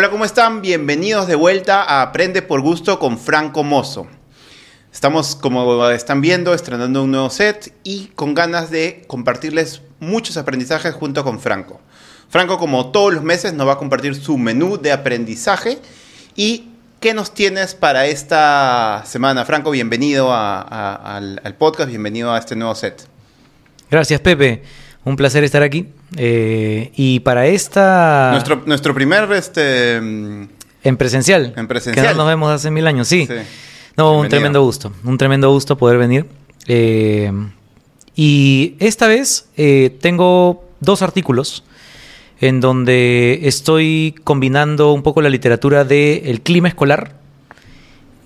Hola, ¿cómo están? Bienvenidos de vuelta a Aprende por Gusto con Franco Mozo. Estamos, como están viendo, estrenando un nuevo set y con ganas de compartirles muchos aprendizajes junto con Franco. Franco, como todos los meses, nos va a compartir su menú de aprendizaje. ¿Y qué nos tienes para esta semana? Franco, bienvenido al podcast, bienvenido a este nuevo set. Gracias, Pepe. Un placer estar aquí. Y para esta... Nuestro primer... En presencial. Que no nos vemos hace 1000 años, sí. No, bienvenido. Un tremendo gusto poder venir. Y esta vez tengo 2 artículos en donde estoy combinando un poco la literatura del clima escolar,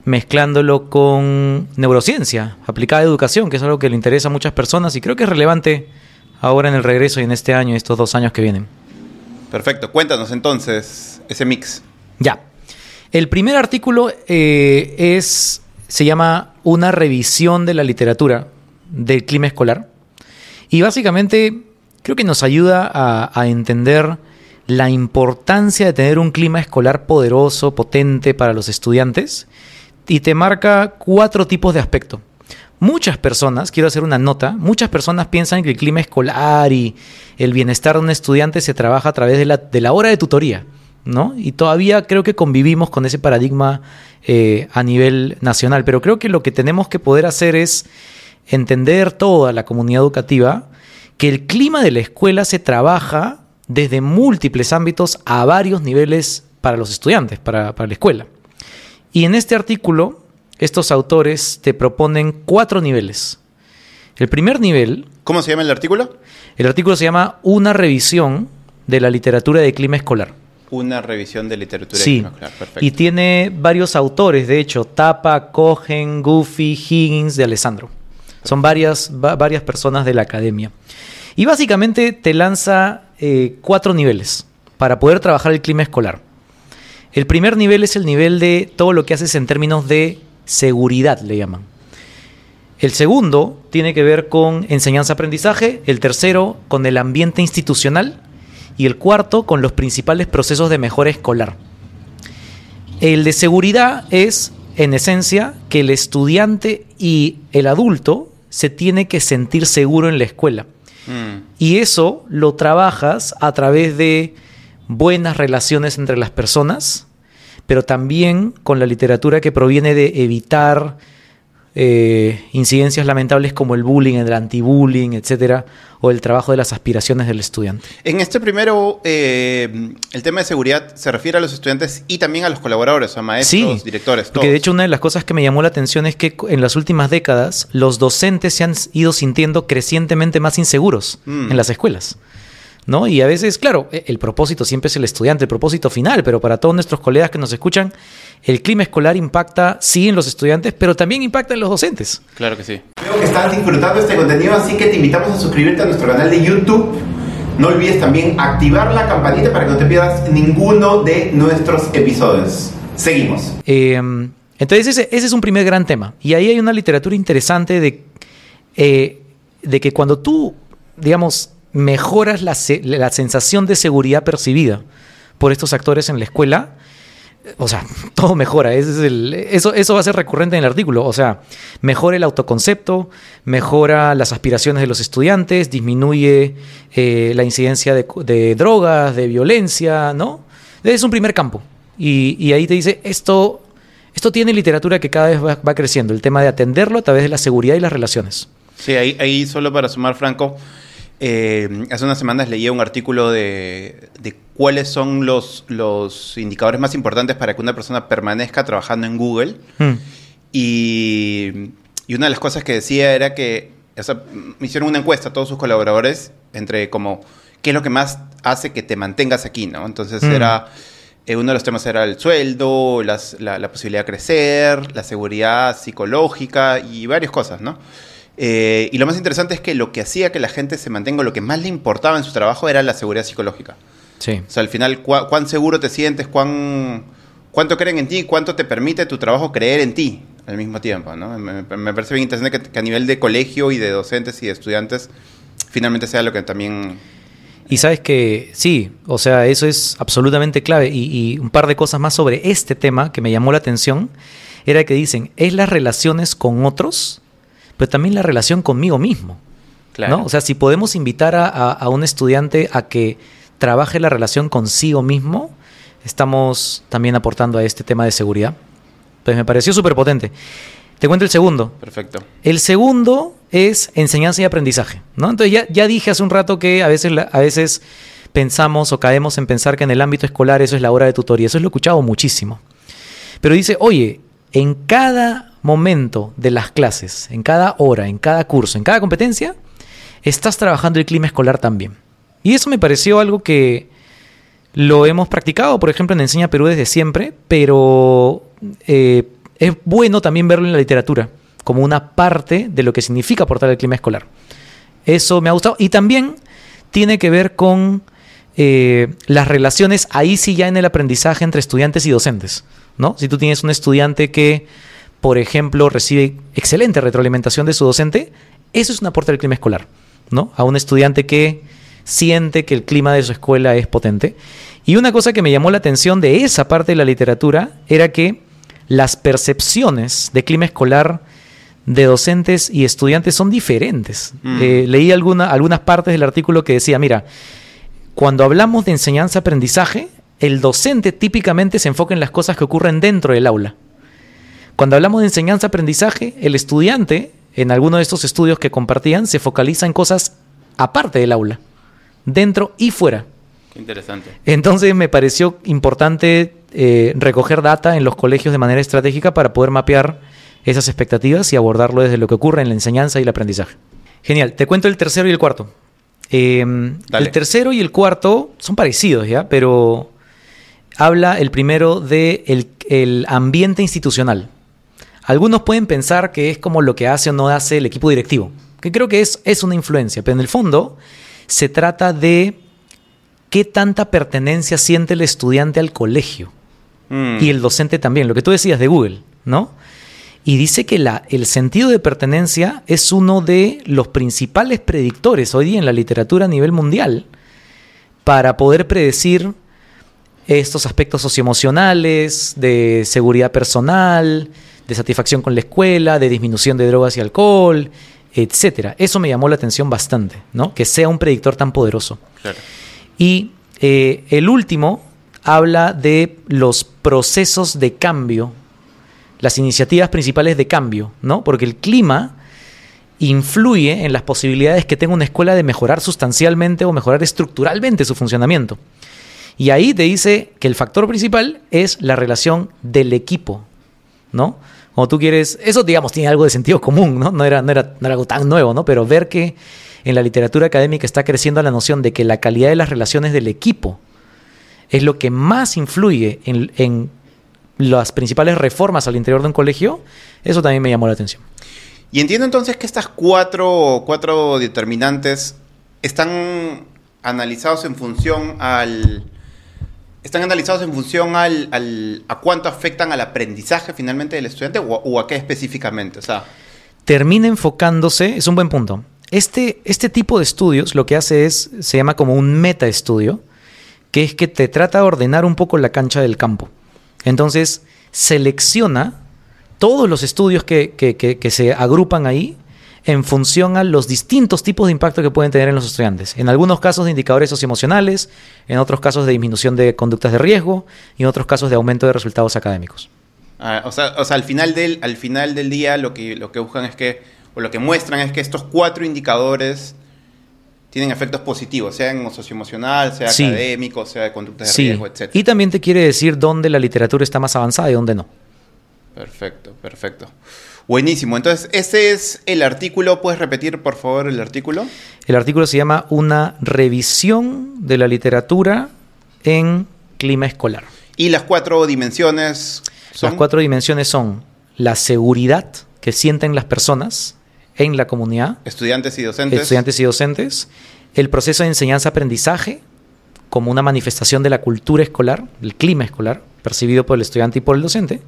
mezclándolo con neurociencia aplicada a educación, que es algo que le interesa a muchas personas y creo que es relevante ahora en el regreso y en este año, estos 2 años que vienen. Perfecto. Cuéntanos entonces ese mix. Ya. El primer artículo se llama Una revisión de la literatura del clima escolar. Y básicamente creo que nos ayuda a entender la importancia de tener un clima escolar poderoso, potente para los estudiantes. Y te marca 4 tipos de aspecto. Muchas personas, quiero hacer una nota, muchas personas piensan que el clima escolar y el bienestar de un estudiante se trabaja a través de la hora de tutoría, ¿no? Y todavía creo que convivimos con ese paradigma a nivel nacional, pero creo que lo que tenemos que poder hacer es entender toda la comunidad educativa que el clima de la escuela se trabaja desde múltiples ámbitos a varios niveles para los estudiantes, para la escuela. Y en este artículo, estos autores te proponen 4 niveles. El primer nivel... ¿Cómo se llama el artículo? El artículo se llama Una revisión de la literatura de clima escolar. Una revisión de literatura de clima escolar, perfecto. Y tiene varios autores, de hecho, Tapa, Cohen, Goofy, Higgins, de Alessandro. Son varias personas de la academia. Y básicamente te lanza 4 niveles para poder trabajar el clima escolar. El primer nivel es el nivel de todo lo que haces en términos de seguridad, le llaman. El segundo tiene que ver con enseñanza-aprendizaje, el tercero con el ambiente institucional y el cuarto con los principales procesos de mejora escolar. El de seguridad es, en esencia, que el estudiante y el adulto se tiene que sentir seguro en la escuela. Y eso lo trabajas a través de buenas relaciones entre las personas, pero también con la literatura que proviene de evitar incidencias lamentables como el bullying, el antibullying, etcétera, o el trabajo de las aspiraciones del estudiante. En este primero, el tema de seguridad se refiere a los estudiantes y también a los colaboradores, a maestros, directores, todos. Porque de hecho una de las cosas que me llamó la atención es que en las últimas décadas los docentes se han ido sintiendo crecientemente más inseguros en las escuelas, ¿no? Y a veces, claro, el propósito siempre es el estudiante, el propósito final, pero para todos nuestros colegas que nos escuchan, el clima escolar impacta, sí, en los estudiantes, pero también impacta en los docentes. Claro que sí. Creo que estás disfrutando este contenido, así que te invitamos a suscribirte a nuestro canal de YouTube. No olvides también activar la campanita para que no te pierdas ninguno de nuestros episodios. Seguimos. Entonces ese es un primer gran tema. Y ahí hay una literatura interesante de que cuando tú, digamos, mejoras la sensación de seguridad percibida por estos actores en la escuela, o sea, todo mejora. Eso va a ser recurrente en el artículo. O sea, mejora el autoconcepto, mejora las aspiraciones de los estudiantes, disminuye la incidencia de drogas, de violencia, ¿no? Es un primer campo. Y ahí te dice, esto tiene literatura que cada vez va creciendo, el tema de atenderlo a través de la seguridad y las relaciones. Sí, ahí solo para sumar, Franco, hace unas semanas leía un artículo de cuáles son los indicadores más importantes para que una persona permanezca trabajando en Google. Y una de las cosas que decía era que, o sea, hicieron una encuesta a todos sus colaboradores entre como qué es lo que más hace que te mantengas aquí, ¿no? Entonces era uno de los temas era el sueldo, la posibilidad de crecer, la seguridad psicológica y varias cosas, ¿no? Y lo más interesante es que lo que hacía que la gente se mantenga, lo que más le importaba en su trabajo era la seguridad psicológica. Sí. O sea, al final, cuán seguro te sientes, cuánto creen en ti, cuánto te permite tu trabajo creer en ti al mismo tiempo, ¿no? Me parece bien interesante que a nivel de colegio y de docentes y de estudiantes finalmente sea lo que también... Y sabes que sí, o sea, eso es absolutamente clave. Y un par de cosas más sobre este tema que me llamó la atención era que dicen, es las relaciones con otros, pero también la relación conmigo mismo. Claro. ¿No? O sea, si podemos invitar a un estudiante a que trabaje la relación consigo mismo, estamos también aportando a este tema de seguridad. Pues me pareció súper potente. Te cuento el segundo. Perfecto. El segundo es enseñanza y aprendizaje, ¿no? Entonces ya dije hace un rato que a veces pensamos o caemos en pensar que en el ámbito escolar eso es la hora de tutoría. Eso es lo he escuchado muchísimo. Pero dice, oye, en cada momento de las clases, en cada hora, en cada curso, en cada competencia, estás trabajando el clima escolar también. Y eso me pareció algo que lo hemos practicado, por ejemplo, en Enseña Perú desde siempre, pero es bueno también verlo en la literatura, como una parte de lo que significa aportar el clima escolar. Eso me ha gustado. Y también tiene que ver con las relaciones, ahí sí ya en el aprendizaje entre estudiantes y docentes, ¿no? Si tú tienes un estudiante que, por ejemplo, recibe excelente retroalimentación de su docente, eso es un aporte al clima escolar, ¿no? A un estudiante que siente que el clima de su escuela es potente. Y una cosa que me llamó la atención de esa parte de la literatura era que las percepciones de clima escolar de docentes y estudiantes son diferentes. Leí algunas partes del artículo que decía, mira, cuando hablamos de enseñanza-aprendizaje, el docente típicamente se enfoca en las cosas que ocurren dentro del aula. Cuando hablamos de enseñanza-aprendizaje, el estudiante, en alguno de estos estudios que compartían, se focaliza en cosas aparte del aula, dentro y fuera. Qué interesante. Entonces me pareció importante recoger data en los colegios de manera estratégica para poder mapear esas expectativas y abordarlo desde lo que ocurre en la enseñanza y el aprendizaje. Genial. Te cuento el tercero y el cuarto. El tercero y el cuarto son parecidos, ¿ya? Pero habla el primero de el ambiente institucional. Algunos pueden pensar que es como lo que hace o no hace el equipo directivo, que creo que es una influencia, pero en el fondo se trata de qué tanta pertenencia siente el estudiante al colegio y el docente también, lo que tú decías de Google, ¿no? Y dice que el sentido de pertenencia es uno de los principales predictores hoy día en la literatura a nivel mundial para poder predecir estos aspectos socioemocionales, de seguridad personal, de satisfacción con la escuela, de disminución de drogas y alcohol, etcétera. Eso me llamó la atención bastante, ¿no? Que sea un predictor tan poderoso. Claro. Y el último habla de los procesos de cambio, las iniciativas principales de cambio, ¿no? Porque el clima influye en las posibilidades que tenga una escuela de mejorar sustancialmente o mejorar estructuralmente su funcionamiento. Y ahí te dice que el factor principal es la relación del equipo, ¿no? Cuando tú quieres, eso digamos tiene algo de sentido común, ¿no? No era algo tan nuevo, ¿no? Pero ver que en la literatura académica está creciendo la noción de que la calidad de las relaciones del equipo es lo que más influye en las principales reformas al interior de un colegio, eso también me llamó la atención. Y entiendo entonces que estas cuatro determinantes están analizados en función al... ¿Están analizados en función a cuánto afectan al aprendizaje finalmente del estudiante o a qué específicamente? O sea, termina enfocándose, es un buen punto. Este tipo de estudios lo que hace se llama como un metaestudio, que es que te trata de ordenar un poco la cancha del campo. Entonces, selecciona todos los estudios que se agrupan ahí en función a los distintos tipos de impacto que pueden tener en los estudiantes. En algunos casos de indicadores socioemocionales, en otros casos de disminución de conductas de riesgo y en otros casos de aumento de resultados académicos. O sea, al final del día lo que buscan es que, o lo que muestran es que estos cuatro indicadores tienen efectos positivos, sea en socioemocional, sea académico, sea de conductas de riesgo, etc. Y también te quiere decir dónde la literatura está más avanzada y dónde no. Perfecto. Buenísimo. Entonces, ese es el artículo. ¿Puedes repetir, por favor, el artículo? El artículo se llama Una revisión de la literatura en clima escolar. ¿Y las cuatro dimensiones son? Las cuatro dimensiones son la seguridad que sienten las personas en la comunidad. Estudiantes y docentes. El proceso de enseñanza-aprendizaje como una manifestación de la cultura escolar, el clima escolar, percibido por el estudiante y por el docente.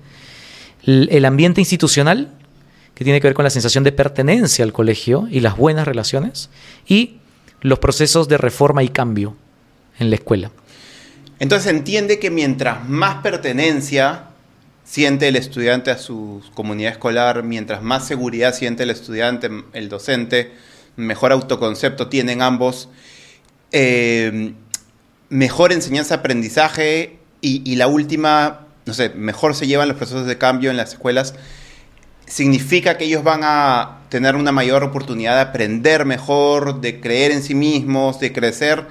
El ambiente institucional, que tiene que ver con la sensación de pertenencia al colegio y las buenas relaciones, y los procesos de reforma y cambio en la escuela. Entonces entiende que mientras más pertenencia siente el estudiante a su comunidad escolar, mientras más seguridad siente el estudiante, el docente, mejor autoconcepto tienen ambos, mejor enseñanza-aprendizaje y la última, no sé, mejor se llevan los procesos de cambio en las escuelas. Significa que ellos van a tener una mayor oportunidad de aprender mejor, de creer en sí mismos, de crecer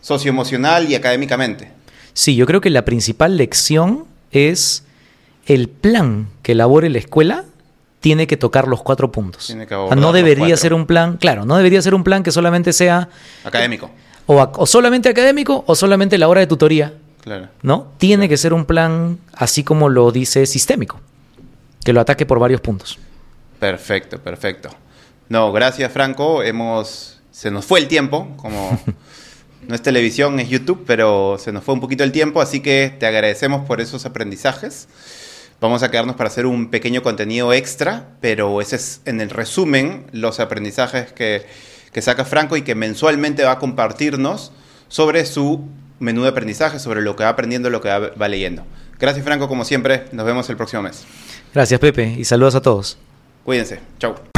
socioemocional y académicamente. Sí, yo creo que la principal lección es el plan que elabore la escuela tiene que tocar los 4 puntos. No debería ser un plan, claro, no debería ser un plan que solamente sea académico. O solamente académico o solamente la hora de tutoría. Claro. ¿No? Tiene que ser un plan, así como lo dice, sistémico, que lo ataque por varios puntos. Perfecto, perfecto. No, gracias, Franco. Se nos fue el tiempo, como no es televisión, es YouTube, pero se nos fue un poquito el tiempo, así que te agradecemos por esos aprendizajes. Vamos a quedarnos para hacer un pequeño contenido extra, pero ese es, en el resumen, los aprendizajes que saca Franco y que mensualmente va a compartirnos sobre su menú de aprendizaje, sobre lo que va aprendiendo, lo que va leyendo. Gracias, Franco, como siempre. Nos vemos el próximo mes. Gracias, Pepe, y saludos a todos. Cuídense. Chau.